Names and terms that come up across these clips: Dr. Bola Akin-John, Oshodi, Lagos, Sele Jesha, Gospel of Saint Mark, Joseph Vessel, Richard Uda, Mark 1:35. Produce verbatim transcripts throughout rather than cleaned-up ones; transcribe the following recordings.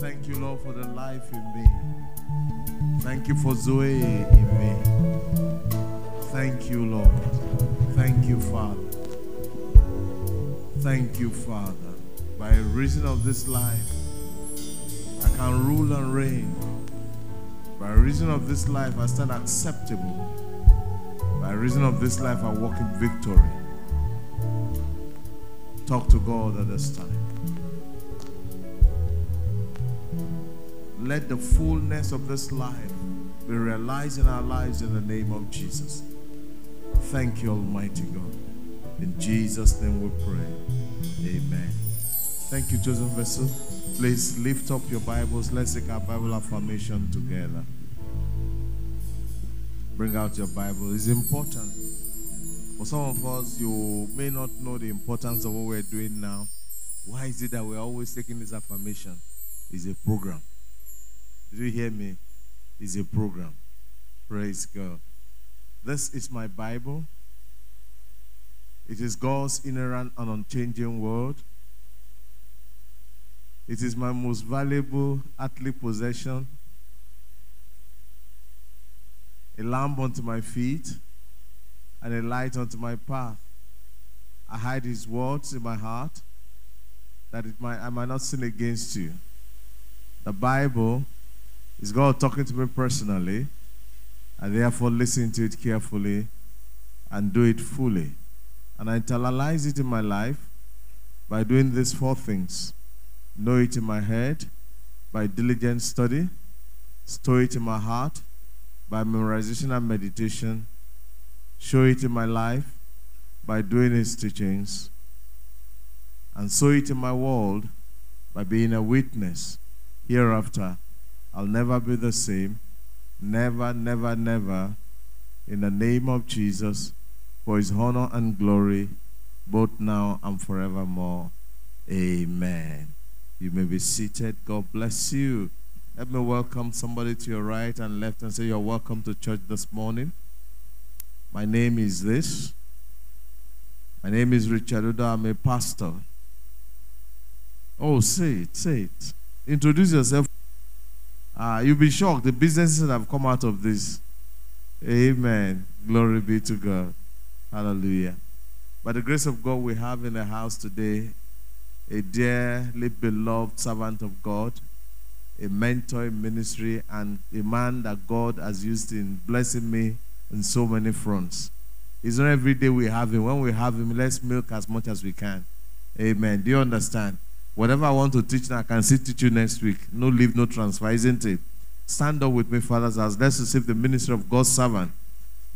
Thank you, Lord, for the life in me. Thank you for Zoe in me. Thank you, Lord. Thank you, Father. Thank you, Father. By reason of this life, I can rule and reign. By reason of this life, I stand acceptable. By reason of this life, I walk in victory. Talk to God at this time. Let the fullness of this life be realized in our lives in the name of Jesus. Thank you, Almighty God. In Jesus' name we pray. Amen. Thank you, Joseph Vessel. Please lift up your Bibles. Let's take our Bible affirmation together. Bring out your Bible. It's important. For some of us, you may not know the importance of what we're doing now. Why is it that we're always taking this affirmation? It's a program. Did you hear me? It's a program. Praise God. This is my Bible. It is God's inerrant and unchanging word. It is my most valuable earthly possession. A lamp unto my feet and a light unto my path. I hide his words in my heart that it might, I might not sin against you. The Bible is God talking to me personally. I therefore listen to it carefully and do it fully. And I internalize it in my life by doing these four things. Know it in my head by diligent study. Store it in my heart by memorization and meditation. Show it in my life by doing his teachings. And sow it in my world by being a witness. Hereafter, I'll never be the same. Never, never, never. In the name of Jesus, for his honor and glory, both now and forevermore. Amen. You may be seated. God bless you. Let me welcome somebody to your right and left and say, you're welcome to church this morning. My name is this. My name is Richard Uda. I'm a pastor. Oh, say it, say it. Introduce yourself. Uh, you'll be shocked. The businesses that have come out of this. Amen. Glory be to God. Hallelujah. By the grace of God, we have in the house today a dearly beloved servant of God, a mentor in ministry, and a man that God has used in blessing me on so many fronts. It's not every day we have him. When we have him, let's milk as much as we can. Amen. Do you understand? Whatever I want to teach now, I can still teach you next week. No leave, no transfer, isn't it? Stand up with me, fathers, as let's receive the ministry of God's servant,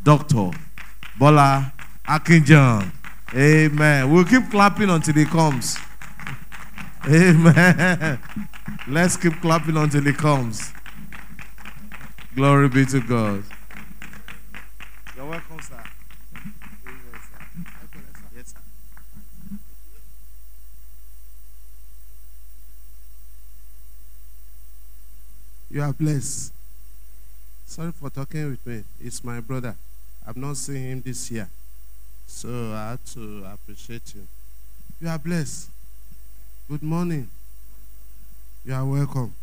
Doctor Bola Akin-John. Amen. We'll keep clapping until he comes. Amen. Let's keep clapping until he comes. Glory be to God. You're welcome, sir. Yes, sir. You are blessed. Sorry for talking with me. It's my brother. I've not seen him this year, so I had to appreciate him. You are blessed. Good morning. You are welcome.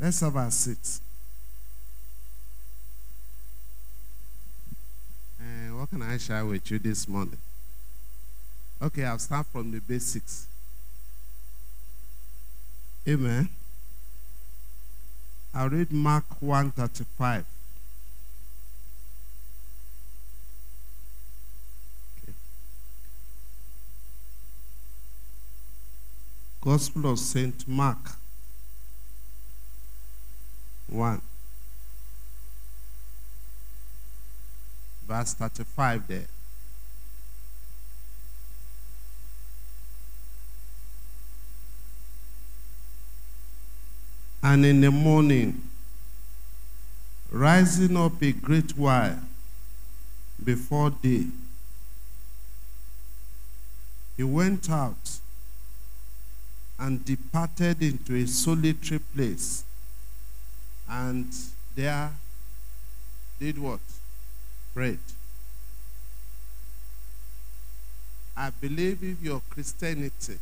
Let's have our seats. And what can I share with you this morning? Okay, I'll start from the basics. Amen. I'll read Mark one thirty-five. Gospel of Saint Mark one, verse thirty-five there. And in the morning, rising up a great while before day, he went out and departed into a solitary place, and there did what? Prayed. I believe if your Christianity,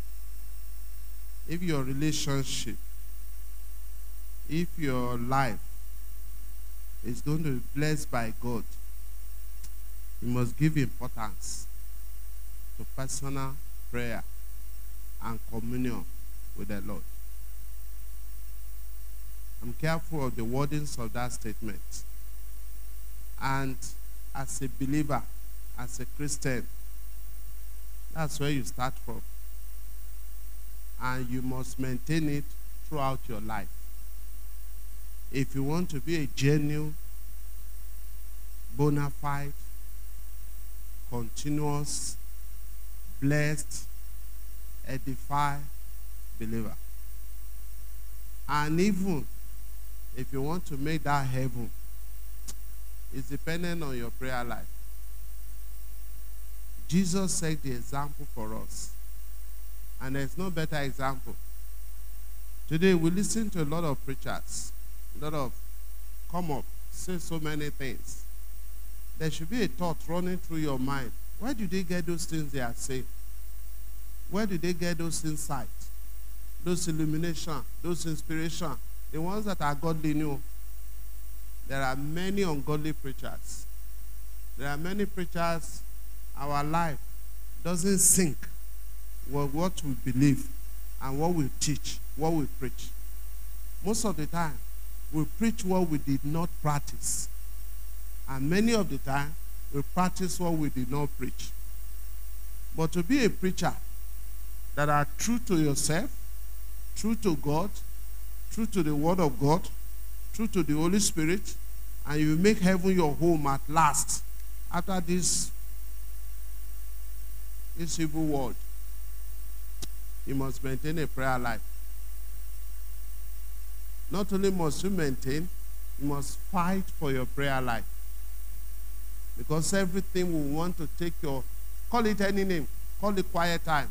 if your relationship if your life is going to be blessed by God, you must give importance to personal prayer and communion with the Lord. I'm careful of the wordings of that statement. And as a believer, as a Christian, that's where you start from. And you must maintain it throughout your life. If you want to be a genuine, bona fide, continuous, blessed, edified believer. And even if you want to make that heaven, it's dependent on your prayer life. Jesus set the example for us. And there's no better example. Today we listen to a lot of preachers, a lot of come up, say so many things. There should be a thought running through your mind. Where do they get those things they are saying? Where do they get those insights, those illumination, those inspiration? The ones that are godly know. There are many ungodly preachers. There are many preachers. Our life doesn't sync with what we believe and what we teach, what we preach. Most of the time, we preach what we did not practice. And many of the time, we practice what we did not preach. But to be a preacher that are true to yourself, true to God, true to the Word of God, true to the Holy Spirit, and you make heaven your home at last after this, this evil world. You must maintain a prayer life. Not only must you maintain, you must fight for your prayer life. Because everything will want to take your, call it any name, call it quiet time,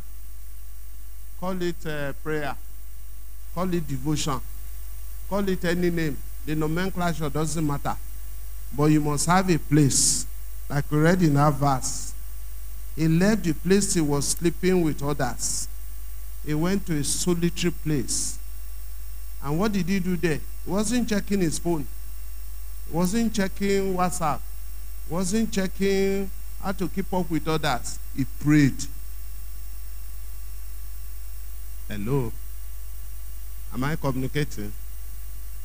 call it uh, prayer, call it devotion, call it any name. The nomenclature doesn't matter. But you must have a place, like we read in our verse. He left the place he was sleeping with others. He went to a solitary place. And what did he do there? He wasn't checking his phone. He wasn't checking WhatsApp. He wasn't checking how to keep up with others. He prayed. Hello? Am I communicating?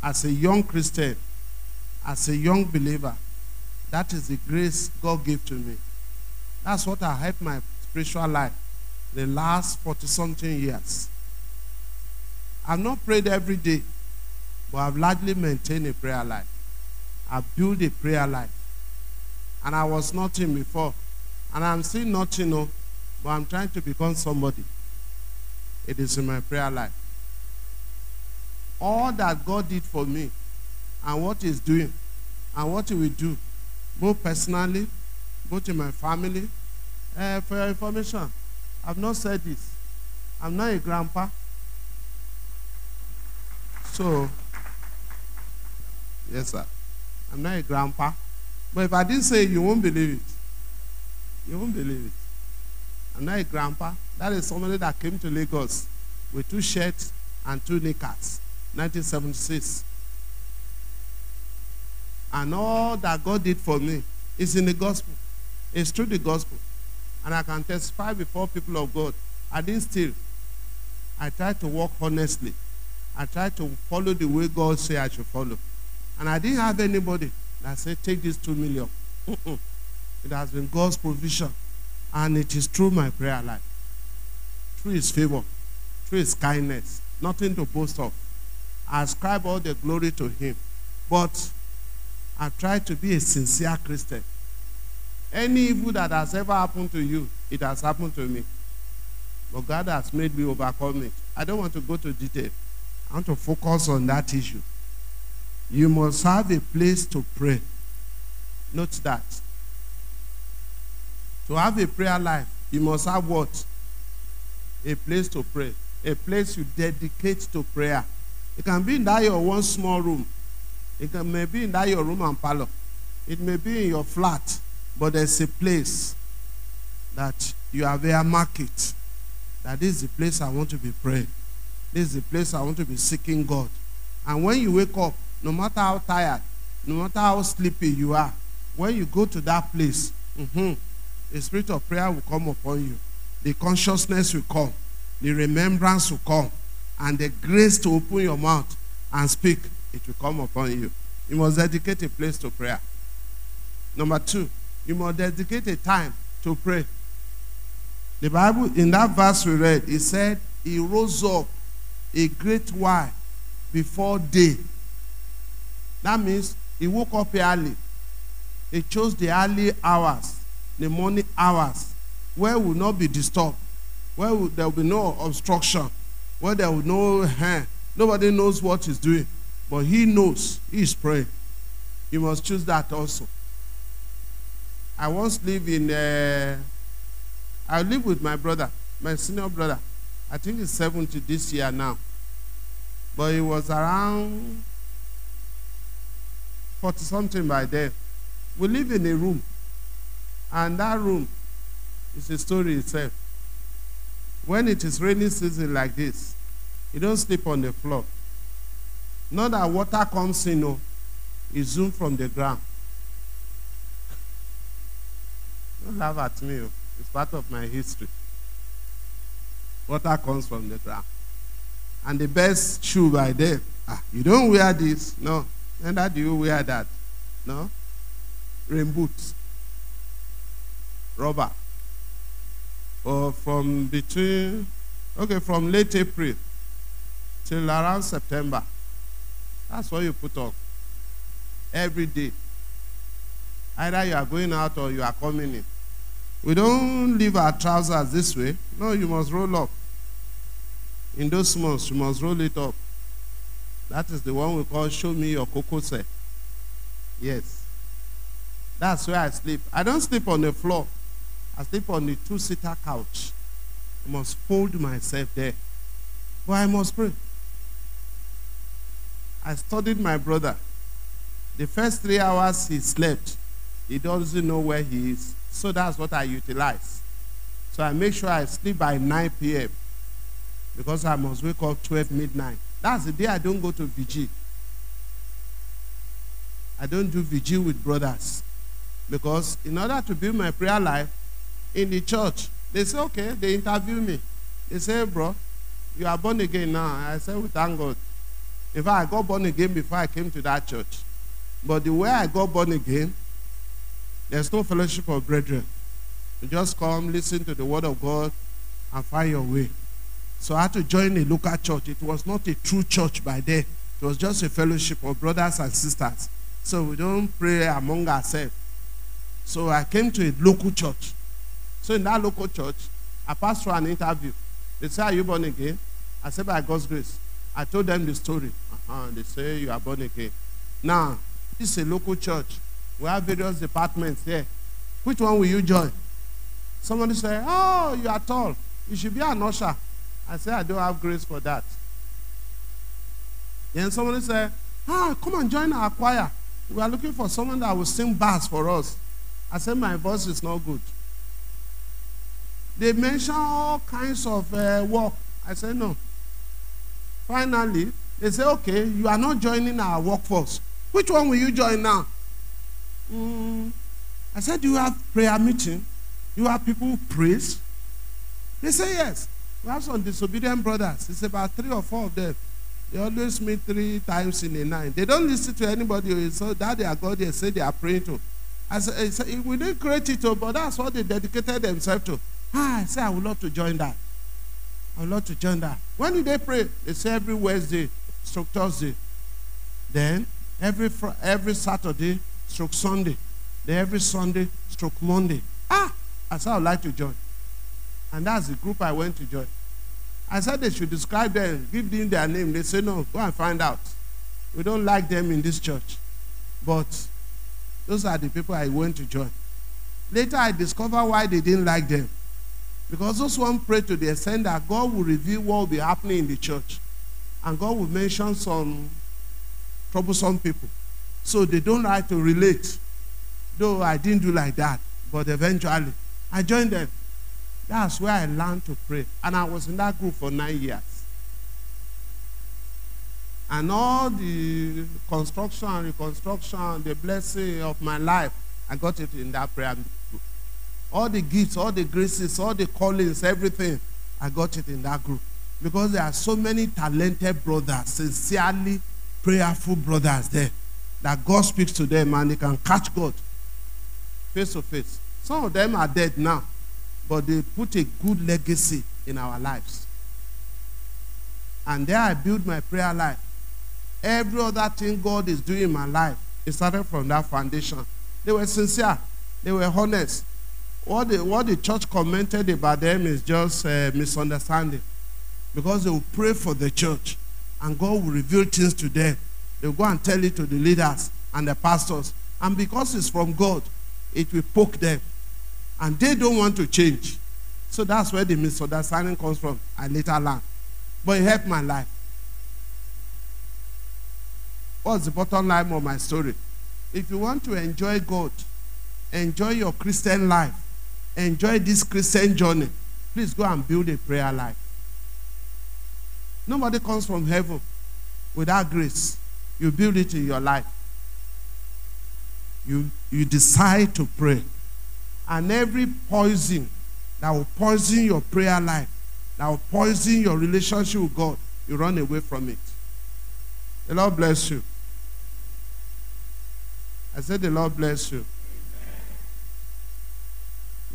As a young Christian, as a young believer, that is the grace God gave to me. That's what I helped my spiritual life the last forty-something years. I've not prayed every day, but I've largely maintained a prayer life. I've built a prayer life. And I was nothing before. And I'm still nothing, no, but I'm trying to become somebody. It is in my prayer life. All that God did for me, and what He's doing, and what He will do, both personally, both in my family. Uh, for your information, I've not said this. I'm not a grandpa. So, yes, sir. I'm not a grandpa. But if I didn't say it, you won't believe it. You won't believe it. I'm not a grandpa. That is somebody that came to Lagos with two shirts and two knickers, nineteen seventy-six. And all that God did for me is in the gospel. It's through the gospel. And I can testify before people of God. I didn't steal. I tried to walk honestly. I tried to follow the way God said I should follow. And I didn't have anybody that said, take this two million. Mm-mm. It has been God's provision. And it is through my prayer life. Through His favor. Through His kindness. Nothing to boast of. I ascribe all the glory to Him. But I try to be a sincere Christian. Any evil that has ever happened to you, it has happened to me. But God has made me overcome it. I don't want to go to detail. I want to focus on that issue. You must have a place to pray. Note that. To have a prayer life, you must have what? A place to pray. A place you dedicate to prayer. It can be in that your one small room. It can, may be in that your room and parlor. It may be in your flat. But there's a place that you have earmarked it. That this is the place I want to be praying. This is the place I want to be seeking God. And when you wake up, no matter how tired, no matter how sleepy you are, when you go to that place, mm-hmm, the spirit of prayer will come upon you. The consciousness will come. The remembrance will come. And the grace to open your mouth and speak, it will come upon you. You must dedicate a place to prayer. Number two, you must dedicate a time to pray. The Bible, in that verse we read, it said, he rose up a great while before day. That means he woke up early. He chose the early hours, the morning hours, where will not be disturbed, where will, there will be no obstruction, where there will no hand. Nobody knows what he's doing, but he knows he is praying. You must choose that also. I once lived in, uh, I live with my brother, my senior brother. I think he's seventy this year now. But he was around forty something by then. We live in a room. And that room is a story itself. When it is rainy season like this, you don't sleep on the floor. Not that water comes in, no. It zooms from the ground. Don't laugh at me. It's part of my history. Water comes from the ground. And the best shoe by them, ah, you don't wear this, no. Neither do you wear that, no. Rain boots. Rubber. Or from between, okay, from late April till around September. That's what you put up every day. Either you are going out or you are coming in. We don't leave our trousers this way. No, you must roll up. In those months, you must roll it up. That is the one we call, show me your kokose. Yes. That's where I sleep. I don't sleep on the floor. I sleep on the two-seater couch. I must fold myself there. But I must pray. I studied my brother. The first three hours he slept, he doesn't know where he is. So that's what I utilize. So I make sure I sleep by nine p m because I must wake up twelve midnight. That's the day I don't go to vigil. I don't do vigil with brothers. Because in order to build my prayer life in the church, they say, okay, they interview me. They say, hey, bro, you are born again now. I say, we thank God. In fact, I got born again before I came to that church. But the way I got born again, there's no fellowship of brethren. You just come, listen to the word of God, and find your way. So I had to join a local church. It was not a true church by then. It was just a fellowship of brothers and sisters. So we don't pray among ourselves. So I came to a local church. So in that local church, I passed through an interview. They said, are you born again? I said, by God's grace. I told them the story. Uh-huh. They say, you are born again. Now, this is a local church. We have various departments here. Which one will you join? Somebody said, oh, you are tall. You should be an usher. I said, I don't have grace for that. Then somebody said, ah, come and join our choir. We are looking for someone that will sing bass for us. I said, my voice is not good. They mentioned all kinds of uh, work. I said, no. Finally, they said, okay, you are not joining our workforce. Which one will you join now? Mm. I said, do you have prayer meeting? You have people who praise? They say, yes. We have some disobedient brothers. It's about three or four of them. They always meet three times in a night. They don't listen to anybody. So that they are God, they say they are praying to. I said, I said, we didn't create it, but that's what they dedicated themselves to. Ah, I said, I would love to join that. I would love to join that. When do they pray? They say every Wednesday, stroke Thursday. Then every every Saturday, stroke Sunday. Then every Sunday, stroke Monday. Ah, I said, I would like to join. And that's the group I went to join. I said they should describe them, give them their name. They say, no, go and find out. We don't like them in this church. But those are the people I went to join. Later I discovered why they didn't like them. Because those one prayed to the extent that God will reveal what will be happening in the church. And God will mention some troublesome people. So they don't like to relate. Though I didn't do like that. But eventually, I joined them. That's where I learned to pray. And I was in that group for nine years. and all the construction and reconstruction, the blessing of my life, I got it in that prayer group. All the gifts, all the graces, all the callings, everything, I got it in that group. Because there are so many talented brothers, sincerely prayerful brothers there, that God speaks to them and they can catch God face to face. Some of them are dead now, but they put a good legacy in our lives. And there I build my prayer life. Every other thing God is doing in my life, it started from that foundation. They were sincere. They were honest. What the, what the church commented about them is just a misunderstanding. Because they will pray for the church, and God will reveal things to them. They'll go and tell it to the leaders and the pastors. And because it's from God, it will poke them. And they don't want to change. So that's where the misunderstanding comes from. I later learned. But it helped my life. What's the bottom line of my story? If you want to enjoy God, enjoy your Christian life, enjoy this Christian journey, please go and build a prayer life. Nobody comes from heaven without grace. You build it in your life. You, you decide to pray. And every poison that will poison your prayer life, that will poison your relationship with God, you run away from it. The Lord bless you. I said the Lord bless you.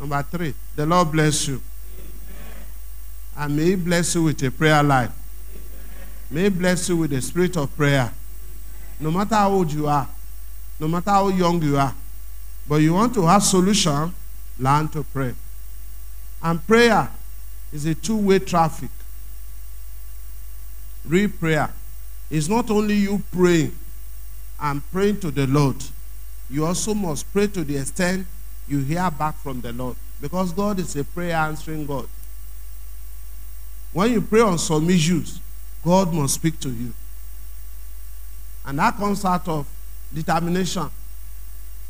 Amen. Number three, the Lord bless you. Amen. And may He bless you with a prayer life. Amen. May He bless you with the spirit of prayer. Amen. No matter how old you are, no matter how young you are, but you want to have solution, learn to pray. And prayer is a two-way traffic. Real prayer is not only you praying and praying to the Lord. You also must pray to the extent you hear back from the Lord. Because God is a prayer answering God. When you pray on some issues, God must speak to you. And that comes out of determination.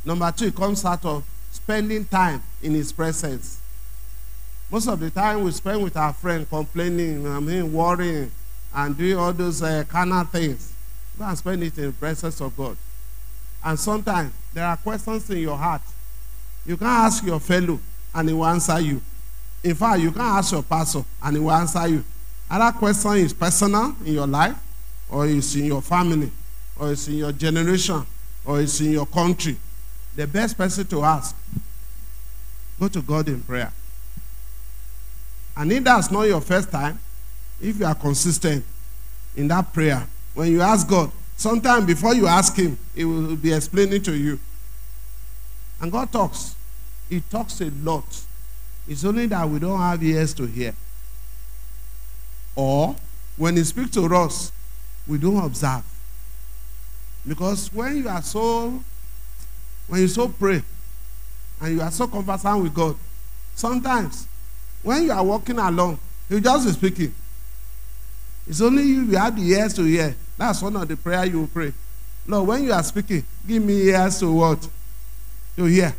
Number two, it comes out of spending time in His presence. Most of the time we spend with our friend complaining, I mean, worrying, and doing all those uh, carnal things. Go and spend it in the presence of God. And sometimes there are questions in your heart. You can ask your fellow and he will answer you. In fact, you can ask your pastor and he will answer you. Other question is personal in your life, or it's in your family, or it's in your generation, or it's in your country. The best person to ask, go to God in prayer. And if that's not your first time, if you are consistent in that prayer, when you ask God, sometime before you ask Him, He will be explaining to you. And God talks. He talks a lot. It's only that we don't have ears to hear. Or, when He speaks to us, we don't observe. Because when you are so, when you so pray, and you are so conversant with God, sometimes, when you are walking along, He'll just be speaking. It's only you who have the ears to hear. That's one of the prayer you pray. Lord, when you are speaking, give me ears to what? To hear.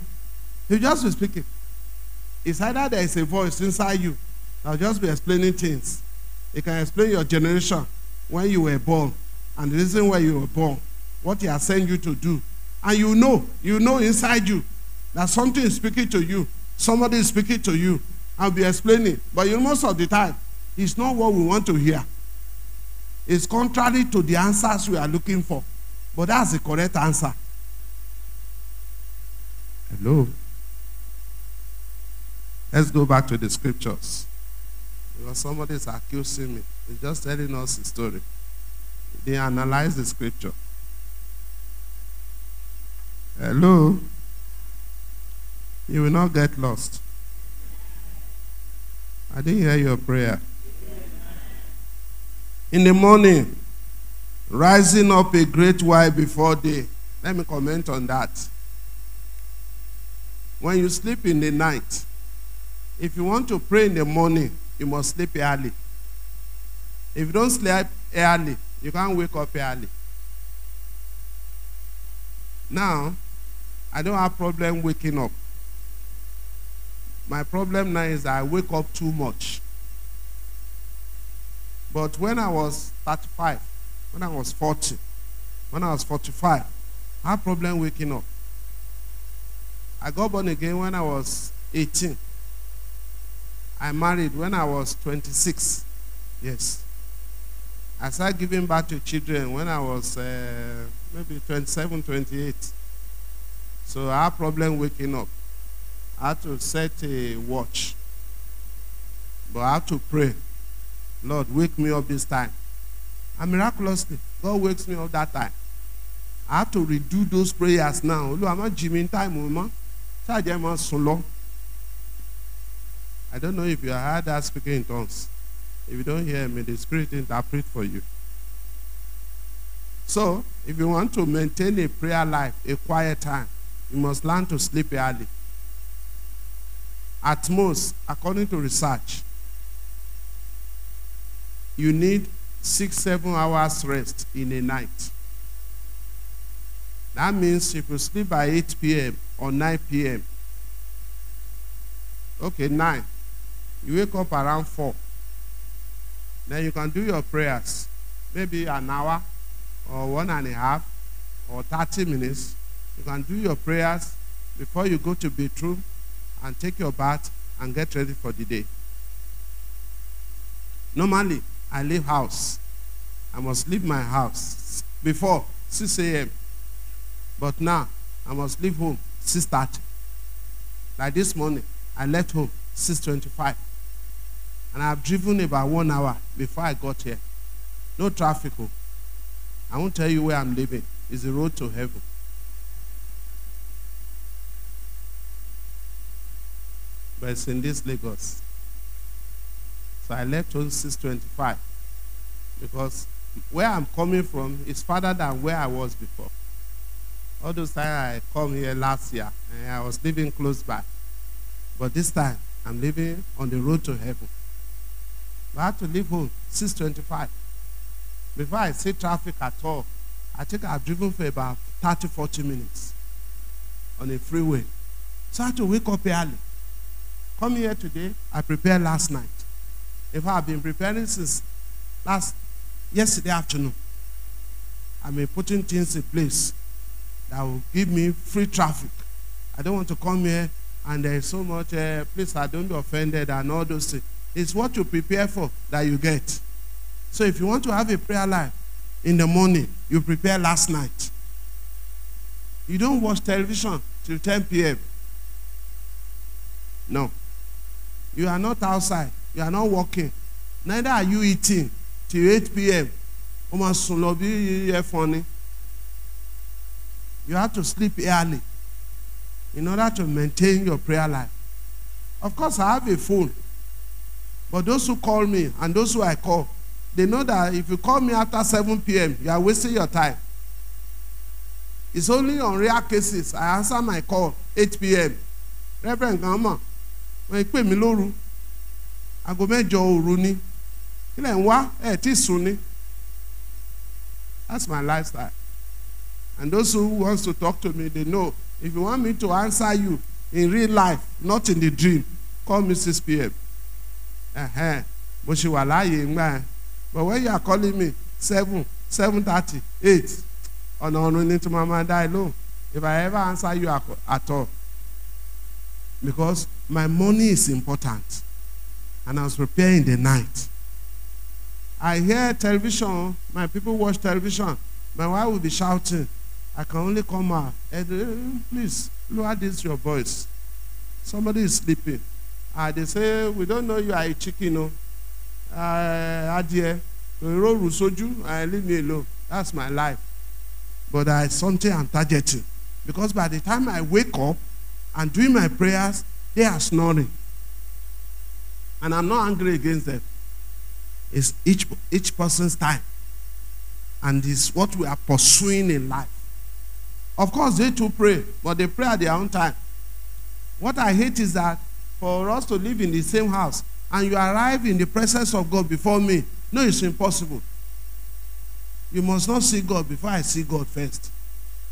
You just be speaking. It's either there is a voice inside you that will just be explaining things. It can explain your generation, when you were born, and the reason why you were born, what He has sent you to do. And you know, you know inside you that something is speaking to you, somebody is speaking to you, and be explaining. But you know, most of the time, it's not what we want to hear. It's contrary to the answers we are looking for. But that's the correct answer. Hello. Let's go back to the scriptures. Because somebody is accusing me. He's just telling us the story. They analyze the scripture. Hello. You will not get lost. I didn't hear your prayer. In the morning, rising up a great while before day. Let me comment on that. When you sleep in the night, if you want to pray in the morning, you must sleep early. If you don't sleep early, you can't wake up early. Now, I don't have a problem waking up. My problem now is that I wake up too much. But when I was thirty-five, when I was forty, when I was forty-five, I had a problem waking up. I got born again when I was eighteen. I married when I was twenty-six. Yes. I started giving birth to children when I was uh, maybe twenty-seven, twenty-eight. So I had a problem waking up. I had to set a watch. But I had to pray, Lord, wake me up this time. And miraculously, God wakes me up that time. I had to redo those prayers now. Look, I'm not gymming time, I'm so long. I don't know if you heard that speaking in tongues. If you don't hear me, the Spirit interpret for you. So, if you want to maintain a prayer life, a quiet time, you must learn to sleep early. At most, according to research, you need six, seven hours rest in a night. That means if you sleep by eight p m or nine p m, okay, nine, you wake up around four. Then you can do your prayers, maybe an hour or one and a half or thirty minutes. You can do your prayers before you go to the bedroom and take your bath and get ready for the day. Normally, I leave house. I must leave my house before six a m But now, I must leave home six thirty. Like this morning, I left home six twenty-five. And I've driven about one hour before I got here. No traffic. I won't tell you where I'm living. It's the road to heaven. But it's in this Lagos. So I left home six twenty-five. Because where I'm coming from is farther than where I was before. All those times I come here last year, and I was living close by. But this time, I'm living on the road to heaven. But I had to leave home six twenty-five. Before I see traffic at all, I think I've driven for about thirty, forty minutes on a freeway. So I had to wake up early. Come here today, I prepared last night. In fact, I've been preparing since last yesterday afternoon. I've been putting things in place that will give me free traffic. I don't want to come here and there is so much, uh, please, I don't be offended and all those things. It's what you prepare for that you get. So if you want to have a prayer life in the morning, you prepare last night. You don't watch television till ten p m No. You are not outside. You are not walking. Neither are you eating till eight p m You have to sleep early in order to maintain your prayer life. Of course, I have a phone. But those who call me and those who I call, they know that if you call me after seven p m, you are wasting your time. It's only on rare cases I answer my call eight p m Reverend Gama, when you pay me loru, I go make your runi. That's my lifestyle. And those who wants to talk to me, they know if you want me to answer you in real life, not in the dream, call me six p m Uh-huh. But when you are calling me seven, seven thirty, eight, on on running to my mind, I know if I ever answer you at all, because my money is important, and I was preparing the night. I hear television. My people watch television. My wife will be shouting. I can only come out. Please, lower this your voice. Somebody is sleeping. Uh, they say, we don't know you are a chicken. Uh, leave me alone. That's my life. But there is something I'm targeting. Because by the time I wake up and doing my prayers, they are snoring. And I'm not angry against them. It's each, each person's time. And it's what we are pursuing in life. Of course, they too pray, but they pray at their own time. What I hate is that for us to live in the same house and you arrive in the presence of God before me, no, it's impossible. You must not see God before I see God first.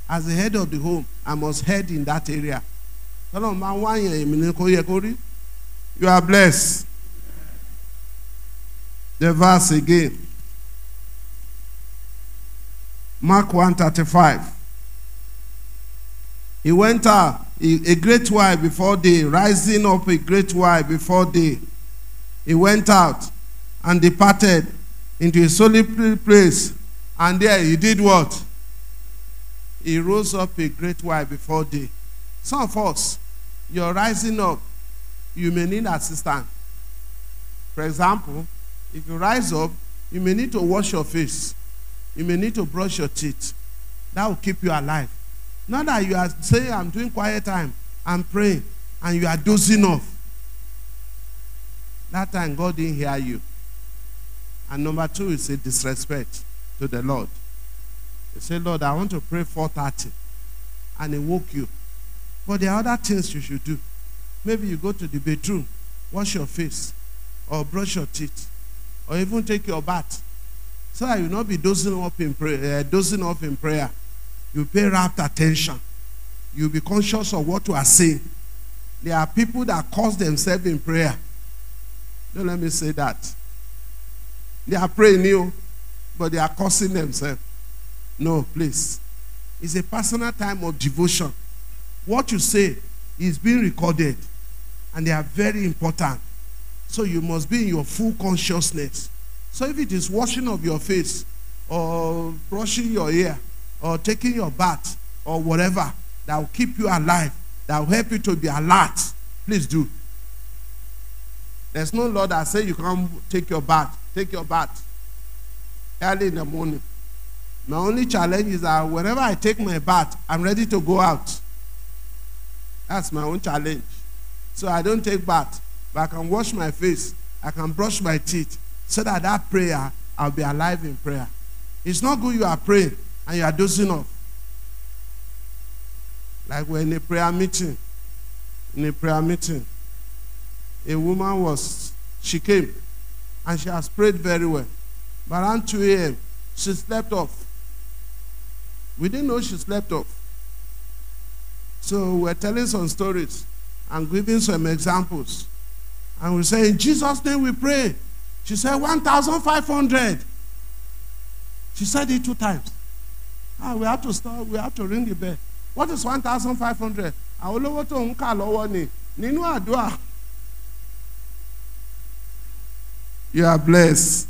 As the head of the home, I must head in that area. You are blessed. The verse again. Mark one thirty-five. He went out a great while before day, rising up a great while before day. He went out and departed into a solitary place, and there he did what? He rose up a great while before day. Some of us, you're rising up, you may need assistance. For example, if you rise up, you may need to wash your face. You may need to brush your teeth. That will keep you alive. Not that you are saying, I'm doing quiet time, I'm praying, and you are dozing off. That time God didn't hear you. And number two is a disrespect to the Lord. You say, Lord, I want to pray four thirty. And he woke you. But there are other things you should do. Maybe you go to the bedroom, wash your face, or brush your teeth, or even take your bath. So that you will not be dozing off in prayer, uh, dozing off in prayer. You pay rapt attention. You be conscious of what you are saying. There are people that cause themselves in prayer. Don't let me say that. They are praying you, but they are cursing themselves. No, please. It's a personal time of devotion. What you say is being recorded, and they are very important. So you must be in your full consciousness. So if it is washing of your face, or brushing your hair, or taking your bath, or whatever, that will keep you alive, that will help you to be alert, please do. There's no law that says you can't take your bath. Take your bath early in the morning. My only challenge is that whenever I take my bath, I'm ready to go out. That's my own challenge. So I don't take bath, but I can wash my face, I can brush my teeth, so that that prayer, I'll be alive in prayer. It's not good you are praying and you are dozing off. Like we're in a prayer meeting. In a prayer meeting, a woman was, she came, and she has prayed very well. But around two A M, she slept off. We didn't know she slept off. So we're telling some stories and giving some examples. And we say, in Jesus' name we pray. She said, one thousand five hundred. She said it two times. Ah, we have to stop, we have to ring the bell. What is one thousand five hundred? You are blessed.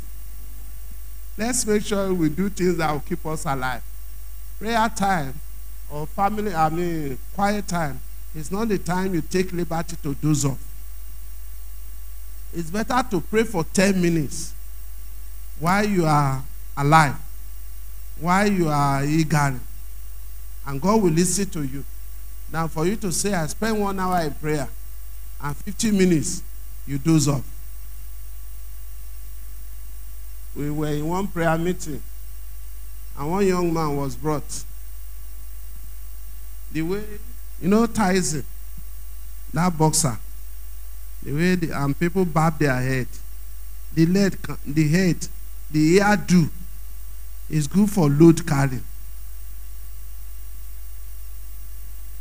Let's make sure we do things that will keep us alive. Prayer time or family, I mean, quiet time is not the time you take liberty to doze off. It's better to pray for ten minutes while you are alive, while you are eager, and God will listen to you. Now, for you to say, I spent one hour in prayer and fifteen minutes, you doze off. We were in one prayer meeting, and one young man was brought. The way, you know, Tyson, that boxer, the way the, and people bob their head, the lead, the head, the hairdo is good for load carrying.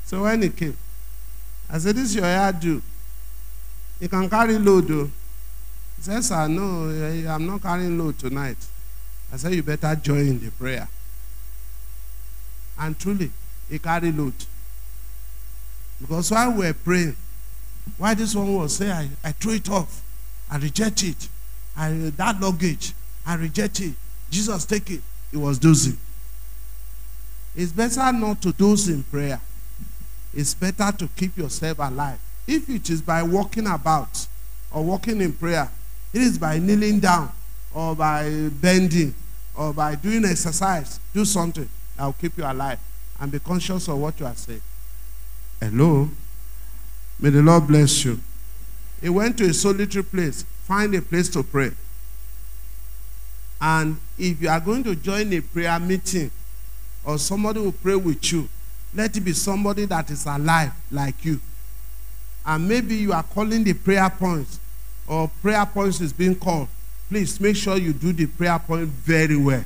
So when he came, I said, "This is your hairdo. You can carry load, though." He said, "Sir, no, I'm not carrying load tonight." I said, "You better join the prayer." And truly, he carried load. Because while we were praying, why this one was saying, I, I threw it off, I reject it, I, that luggage, I reject it, Jesus take it, he was dozing. It's better not to doze in prayer. It's better to keep yourself alive. If it is by walking about or walking in prayer, it is by kneeling down, or by bending, or by doing exercise. Do something that will keep you alive, and be conscious of what you are saying. Hello? May the Lord bless you. He went to a solitary place. Find a place to pray. And if you are going to join a prayer meeting, or somebody will pray with you, let it be somebody that is alive like you. And maybe you are calling the prayer points, or prayer points is being called. Please make sure you do the prayer point very well.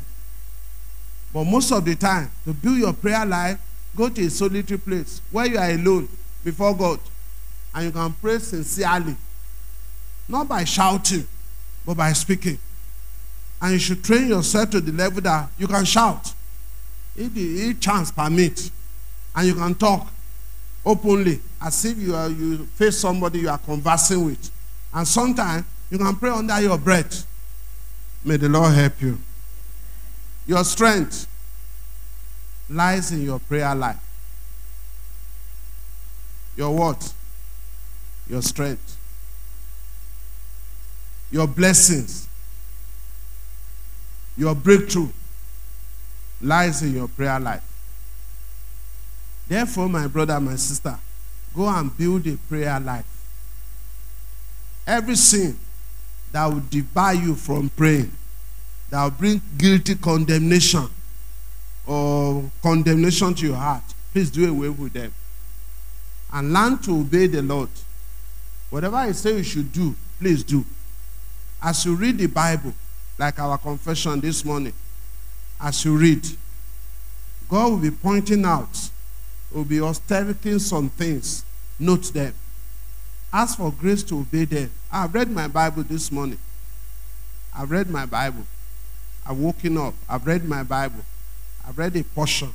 But most of the time, to build your prayer life, go to a solitary place where you are alone before God, and you can pray sincerely, not by shouting, but by speaking. And you should train yourself to the level that you can shout. If the if chance permits, and you can talk openly as if you are you face somebody you are conversing with, and sometimes you can pray under your breath. May the Lord help you. Your strength lies in your prayer life. Your what? Your strength. Your blessings. Your breakthrough lies in your prayer life. Therefore, my brother, my sister, go and build a prayer life. Every sin that will debar you from praying, that will bring guilty condemnation or condemnation to your heart, please do away with them. And learn to obey the Lord. Whatever I say you should do, please do. As you read the Bible, like our confession this morning, as you read, God will be pointing out, will be austeritating some things. Note them. Ask for grace to obey them. I've read my Bible this morning. I've read my Bible. I've woken up. I've read my Bible. I've read a portion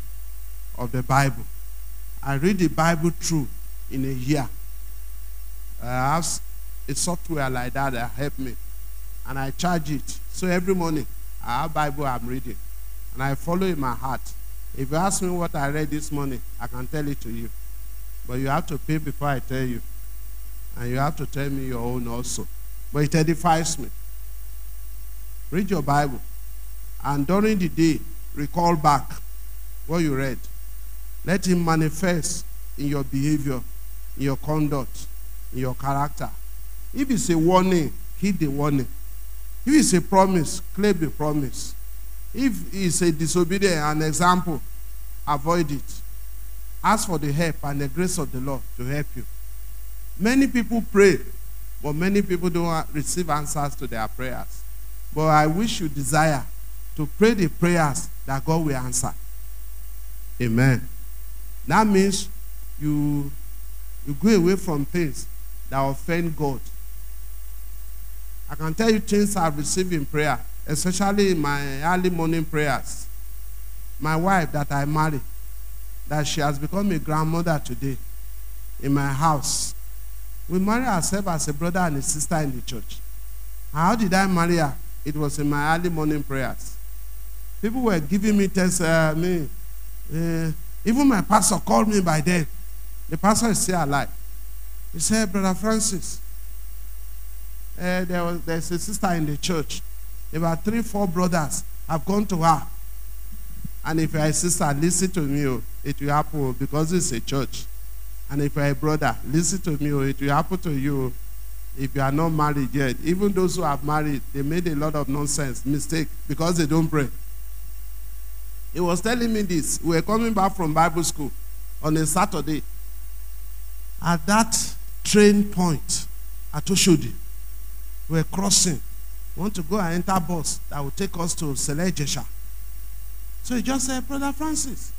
of the Bible. I read the Bible through in a year. I have a software like that that helped me. And I charge it. So every morning, I have a Bible I'm reading. And I follow in my heart. If you ask me what I read this morning, I can tell it to you. But you have to pay before I tell you. And you have to tell me your own also. But it edifies me. Read your Bible. And during the day, recall back what you read. Let it manifest in your behavior, in your conduct, in your character. If it's a warning, heed the warning. If it's a promise, claim the promise. If it's a disobedience, an example, avoid it. Ask for the help and the grace of the Lord to help you. Many people pray, but many people don't receive answers to their prayers. But I wish you desire to pray the prayers that God will answer. Amen. That means you, you go away from things that offend God. I can tell you things I've received in prayer, especially in my early morning prayers. My wife that I married, that she has become a grandmother today in my house. We married ourselves as a brother and a sister in the church. How did I marry her? It was in my early morning prayers. People were giving me tests. Uh, me, uh, even my pastor called me by then. The pastor is still alive. He said, Brother Francis, uh, there was, there's a sister in the church. There were three, four brothers have gone to her. And if you're a sister, listen to me, it will happen because it's a church. And if you're a brother, listen to me, it will happen to you if you are not married yet. Even those who have married, they made a lot of nonsense, mistake, because they don't pray. He was telling me this. We were coming back from Bible school on a Saturday. At that train point at Oshodi, we were crossing. We want to go and enter a bus that will take us to Sele Jesha. So he just said, Brother Francis.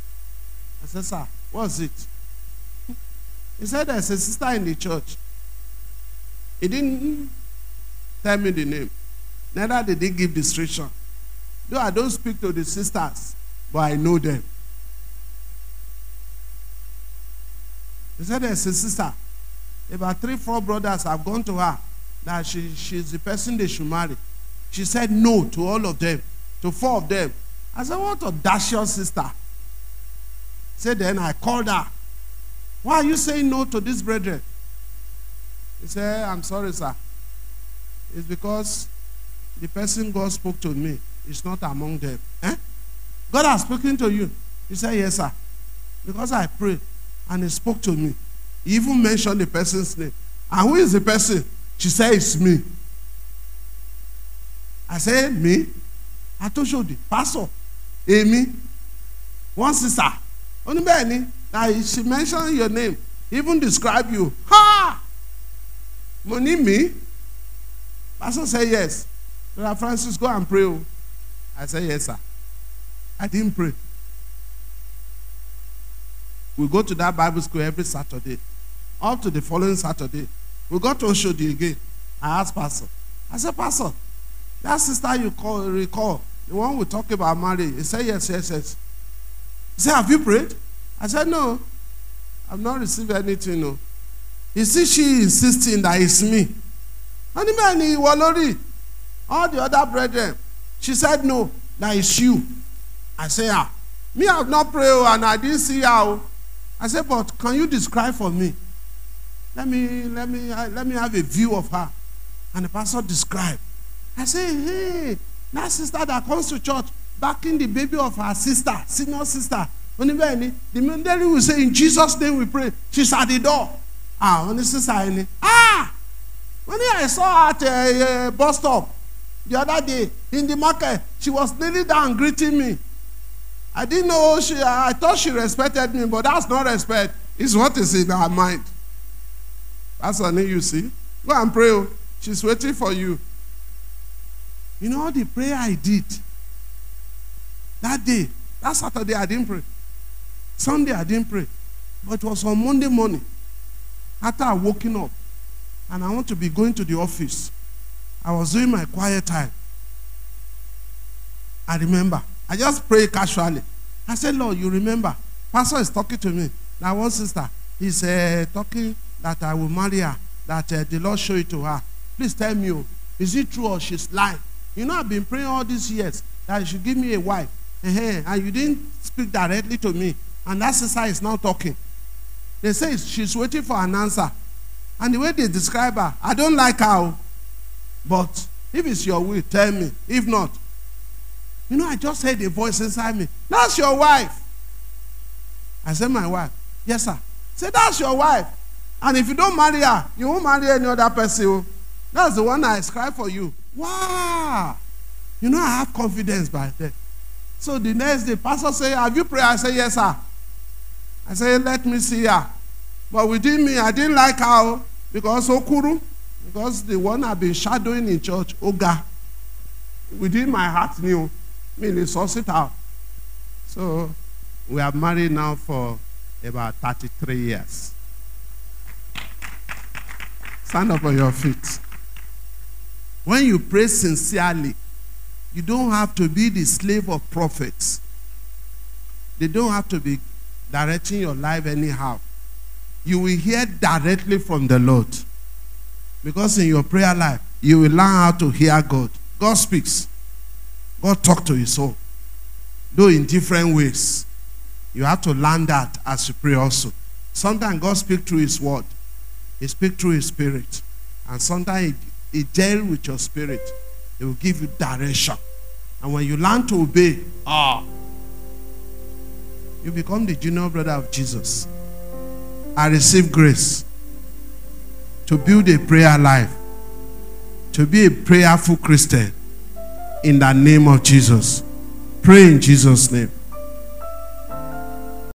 I said, sir, what's it? He said, there's a sister in the church. He didn't tell me the name. Neither did he give description. Though I don't speak to the sisters, but I know them. He said, there's a sister. About three, four brothers have gone to her that she, she's the person they should marry. She said no to all of them, to four of them. I said, what audacious sister? He said, then I called her. Why are you saying no to these brethren? He said, I'm sorry, sir. It's because the person God spoke to me is not among them. Eh? God has spoken to you. He said, yes, sir. Because I prayed and he spoke to me. He even mentioned the person's name. And who is the person? She said, it's me. I said, me? I told you the pastor. Amy. One sister. Only Benny. Now she mentioned your name. Even describe you. Ha! Money me? Pastor said, yes. Brother Francis, go and pray. I said, yes, sir. I didn't pray. We go to that Bible school every Saturday. Up to the following Saturday. We got to Oshodi again. I asked Pastor. I said, Pastor, that sister you call, recall, the one we talk about marriage. He said, yes, yes, yes. He said, have you prayed? I said, no, I've not received anything, no. You see, she insisting that it's me. All the other brethren, she said, no, that it's you. I said, ah, me, I have not prayed and I didn't see how. I said, but can you describe for me? Let me, let me, let me have a view of her. And the pastor described. I said, hey, that sister that comes to church, backing the baby of her sister, senior sister. The minister will say, in Jesus' name we pray. She's at the door. Ah, when the sister, ah, when I saw her at a, a bus stop the other day in the market, she was kneeling down greeting me. I didn't know she. I thought she respected me, but that's not respect. It's what is in her mind. That's her name, you see. Go and pray. She's waiting for you. You know the prayer I did that day. That Saturday I didn't pray. Sunday I didn't pray. But it was on Monday morning. After I woken up and I want to be going to the office. I was doing my quiet time. I remember. I just prayed casually. I said, Lord, you remember. Pastor is talking to me. That one sister is uh, talking that I will marry her. That uh, the Lord show it to her. Please tell me, is it true or she's lying? You know, I've been praying all these years that you should give me a wife. Uh-huh. And you didn't speak directly to me. And that sister is now talking. They say she's waiting for an answer. And the way they describe her, I don't like her. But if it's your will, tell me. If not, you know, I just heard a voice inside me. That's your wife. I said, my wife? Yes, sir. Say, that's your wife. And if you don't marry her, you won't marry any other person. That's the one I ascribe for you. Wow. You know, I have confidence by that. So the next day, pastor said, have you prayed? I said, yes, sir. I said, let me see her. But within me, I didn't like her because Okuru, because the one I've been shadowing in church, Oga, within my heart knew, me, they source it out. So we are married now for about thirty-three years. Stand up on your feet. When you pray sincerely, you don't have to be the slave of prophets. They don't have to be directing your life anyhow. You will hear directly from the Lord. Because in your prayer life, you will learn how to hear God. God speaks. God talks to his soul. Though in different ways. You have to learn that as you pray also. Sometimes God speaks through his word. He speaks through his spirit. And sometimes he, he deals with your spirit. He will give you direction. And when you learn to obey, ah, you become the junior brother of Jesus. I receive grace to build a prayer life, to be a prayerful Christian in the name of Jesus. Pray in Jesus' name.